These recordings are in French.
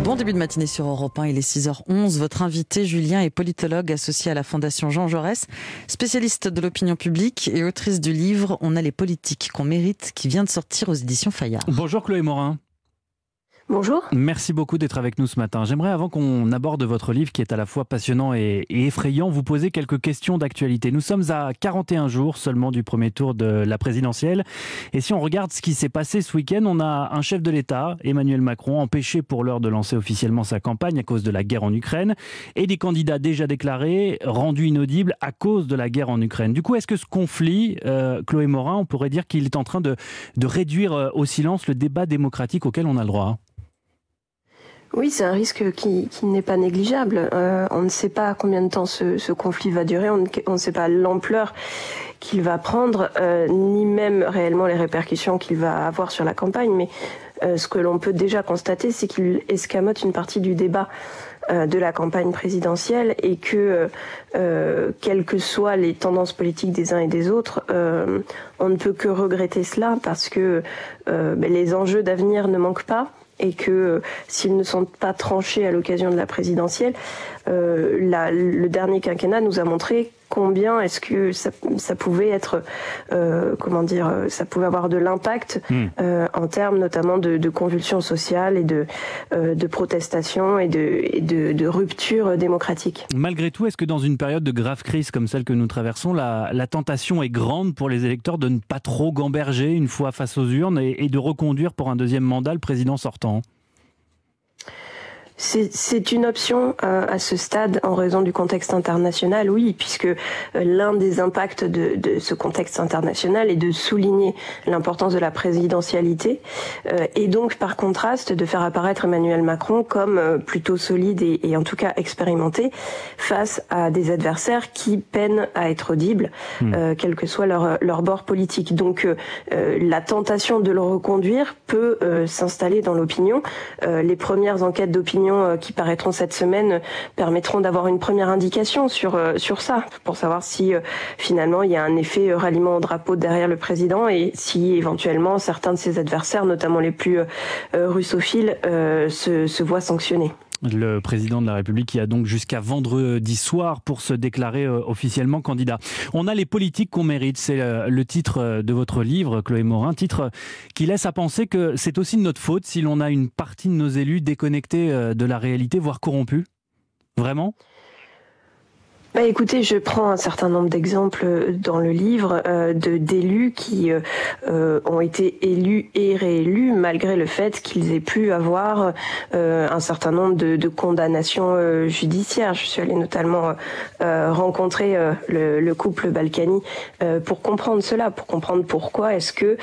Bon début de matinée sur Europe 1, il est 6h11. Votre invité, Julien, est politologue associé à la Fondation Jean Jaurès, spécialiste de l'opinion publique et autrice du livre « On a les politiques qu'on mérite » qui vient de sortir aux éditions Fayard. Bonjour Chloé Morin. Bonjour. Merci beaucoup d'être avec nous ce matin. J'aimerais, avant qu'on aborde votre livre qui est à la fois passionnant et effrayant, vous poser quelques questions d'actualité. Nous sommes à 41 jours seulement du premier tour de la présidentielle. Et si on regarde ce qui s'est passé ce week-end, on a un chef de l'État, Emmanuel Macron, empêché pour l'heure de lancer officiellement sa campagne à cause de la guerre en Ukraine, et des candidats déjà déclarés, rendus inaudibles à cause de la guerre en Ukraine. Du coup, est-ce que ce conflit, Chloé Morin, on pourrait dire qu'il est en train de réduire au silence le débat démocratique auquel on a le droit ? Oui, c'est un risque qui n'est pas négligeable. On ne sait pas combien de temps ce conflit va durer, on ne sait pas l'ampleur qu'il va prendre, ni même réellement les répercussions qu'il va avoir sur la campagne. Mais ce que l'on peut déjà constater, c'est qu'il escamote une partie du débat de la campagne présidentielle et que, quelles que soient les tendances politiques des uns et des autres, on ne peut que regretter cela parce que les enjeux d'avenir ne manquent pas. Et que s'ils ne sont pas tranchés à l'occasion de la présidentielle, le dernier quinquennat nous a montré combien est-ce que ça pouvait être, ça pouvait avoir de l'impact en termes notamment de convulsions sociales et de protestations et de ruptures démocratiques. Malgré tout, est-ce que dans une période de grave crise comme celle que nous traversons, la tentation est grande pour les électeurs de ne pas trop gamberger une fois face aux urnes et de reconduire pour un deuxième mandat le président sortant ? C'est une option à ce stade en raison du contexte international, oui, puisque l'un des impacts de ce contexte international est de souligner l'importance de la présidentialité et donc par contraste de faire apparaître Emmanuel Macron comme plutôt solide et en tout cas expérimenté face à des adversaires qui peinent à être audibles, quel que soit leur bord politique. Donc la tentation de le reconduire peut s'installer dans l'opinion. Les premières enquêtes d'opinion qui paraîtront cette semaine permettront d'avoir une première indication sur ça, pour savoir si finalement il y a un effet ralliement au drapeau derrière le président et si éventuellement certains de ses adversaires, notamment les plus russophiles, se voient sanctionnés. Le président de la République qui a donc jusqu'à vendredi soir pour se déclarer officiellement candidat. On a les politiques qu'on mérite, c'est le titre de votre livre, Chloé Morin, titre qui laisse à penser que c'est aussi de notre faute si l'on a une partie de nos élus déconnectés de la réalité, voire corrompus. Vraiment ? Écoutez, je prends un certain nombre d'exemples dans le livre d'élus qui ont été élus et réélus malgré le fait qu'ils aient pu avoir un certain nombre de condamnations judiciaires. Je suis allée notamment rencontrer le couple Balkany pour comprendre cela, pour comprendre pourquoi est-ce que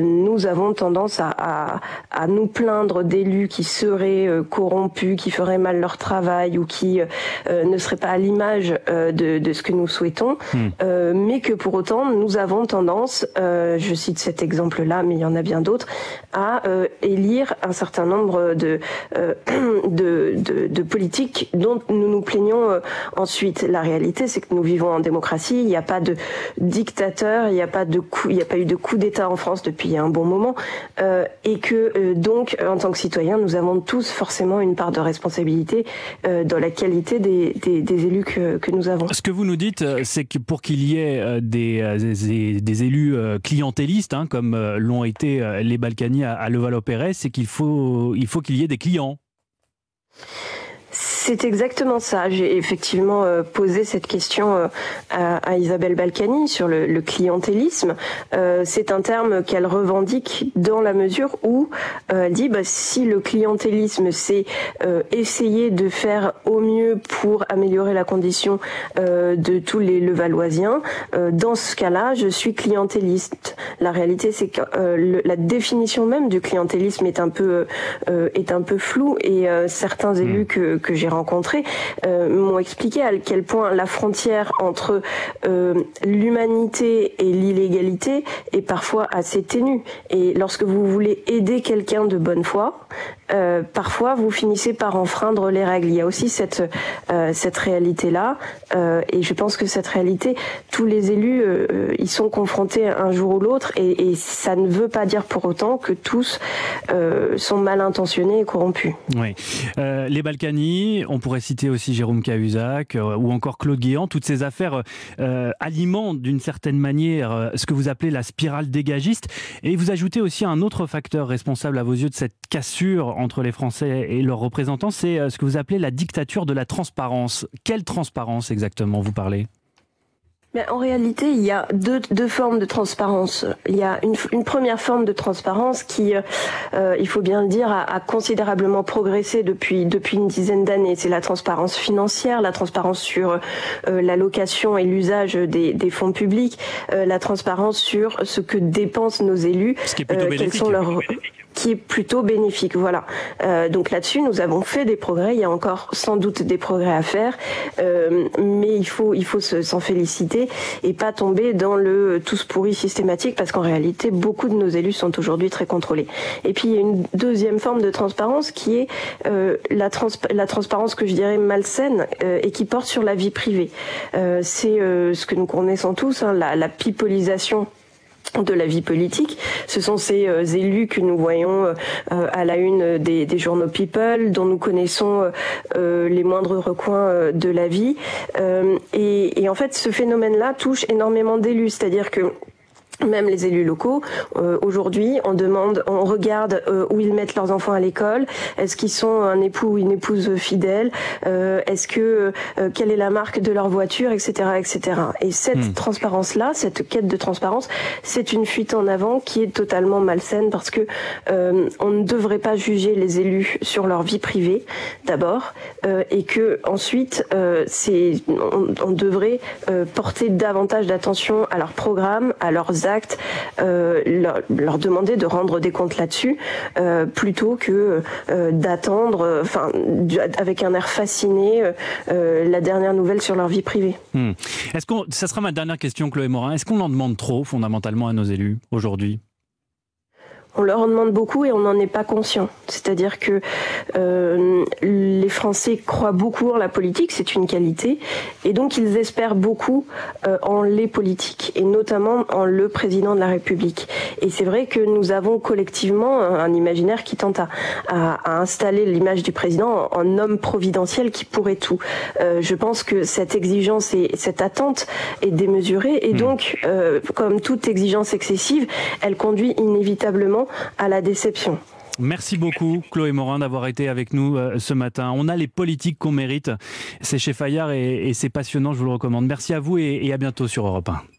nous avons tendance à nous plaindre d'élus qui seraient corrompus, qui feraient mal leur travail ou qui ne seraient pas à l'image de ce que nous souhaitons, mais que pour autant nous avons tendance, je cite cet exemple là mais il y en a bien d'autres, à élire un certain nombre de politiques dont nous nous plaignons ensuite. La réalité, c'est que nous vivons en démocratie, il n'y a pas de dictateur, il n'y a pas eu de coup d'État en France depuis un bon moment, et que donc en tant que citoyens nous avons tous forcément une part de responsabilité dans la qualité des élus que nous avons. Ce que vous nous dites, c'est que pour qu'il y ait des élus clientélistes, hein, comme l'ont été les Balkany à Levallois-Perret, c'est qu'il faut qu'il y ait des clients. C'est exactement ça. J'ai effectivement posé cette question à Isabelle Balkany sur le clientélisme. C'est un terme qu'elle revendique dans la mesure où elle dit si le clientélisme c'est essayer de faire au mieux pour améliorer la condition de tous les Levalloisiens, dans ce cas-là, je suis clientéliste. La réalité, c'est que la définition même du clientélisme est un peu floue et certains élus que j'ai rencontrés m'ont expliqué à quel point la frontière entre l'humanité et l'illégalité est parfois assez ténue. Et lorsque vous voulez aider quelqu'un de bonne foi, parfois vous finissez par enfreindre les règles. Il y a aussi cette réalité-là, et je pense que cette réalité, tous les élus y sont confrontés un jour ou l'autre, et ça ne veut pas dire pour autant que tous sont mal intentionnés et corrompus. Oui. Les Balkany, on pourrait citer aussi Jérôme Cahuzac ou encore Claude Guéant, toutes ces affaires alimentent d'une certaine manière ce que vous appelez la spirale dégagiste, et vous ajoutez aussi un autre facteur responsable à vos yeux de cette cassure entre les Français et leurs représentants, c'est ce que vous appelez la dictature de la transparence. Quelle transparence exactement vous parlez ? Mais en réalité, il y a deux formes de transparence. Il y a une première forme de transparence qui, il faut bien le dire, a considérablement progressé depuis une dizaine d'années. C'est la transparence financière, la transparence sur l'allocation et l'usage des fonds publics, la transparence sur ce que dépensent nos élus, quels sont leurs... qui est plutôt bénéfique, voilà. Donc là-dessus, nous avons fait des progrès. Il y a encore sans doute des progrès à faire, mais il faut s'en féliciter et pas tomber dans le tous pourris systématique, parce qu'en réalité, beaucoup de nos élus sont aujourd'hui très contrôlés. Et puis il y a une deuxième forme de transparence qui est la transparence que je dirais malsaine et qui porte sur la vie privée. C'est ce que nous connaissons tous, hein, la pipolisation de la vie politique. Ce sont ces élus que nous voyons à la une des journaux People, dont nous connaissons les moindres recoins de la vie. Et en fait, ce phénomène-là touche énormément d'élus, c'est-à-dire que même les élus locaux, aujourd'hui, on regarde où ils mettent leurs enfants à l'école. Est-ce qu'ils sont un époux ou une épouse fidèle? Est-ce que quelle est la marque de leur voiture, etc., etc. Et cette transparence-là, cette quête de transparence, c'est une fuite en avant qui est totalement malsaine, parce que on ne devrait pas juger les élus sur leur vie privée d'abord, et que ensuite, on devrait porter davantage d'attention à leur programme, à leurs actes, leur demander de rendre des comptes là-dessus, plutôt que d'attendre, enfin, avec un air fasciné, la dernière nouvelle sur leur vie privée. Est-ce qu'on, ça sera ma dernière question, Chloé Morin, est-ce qu'on en demande trop fondamentalement à nos élus aujourd'hui ? On leur en demande beaucoup et on n'en est pas conscient. C'est-à-dire que les Français croient beaucoup en la politique, c'est une qualité, et donc ils espèrent beaucoup en les politiques, et notamment en le président de la République. Et c'est vrai que nous avons collectivement un imaginaire qui tente à installer l'image du président en homme providentiel qui pourrait tout. Je pense que cette exigence et cette attente est démesurée, et donc, comme toute exigence excessive, elle conduit inévitablement à la déception. Merci beaucoup Chloé Morin d'avoir été avec nous ce matin. On a les politiques qu'on mérite. C'est chez Fayard et c'est passionnant, je vous le recommande. Merci à vous et à bientôt sur Europe 1.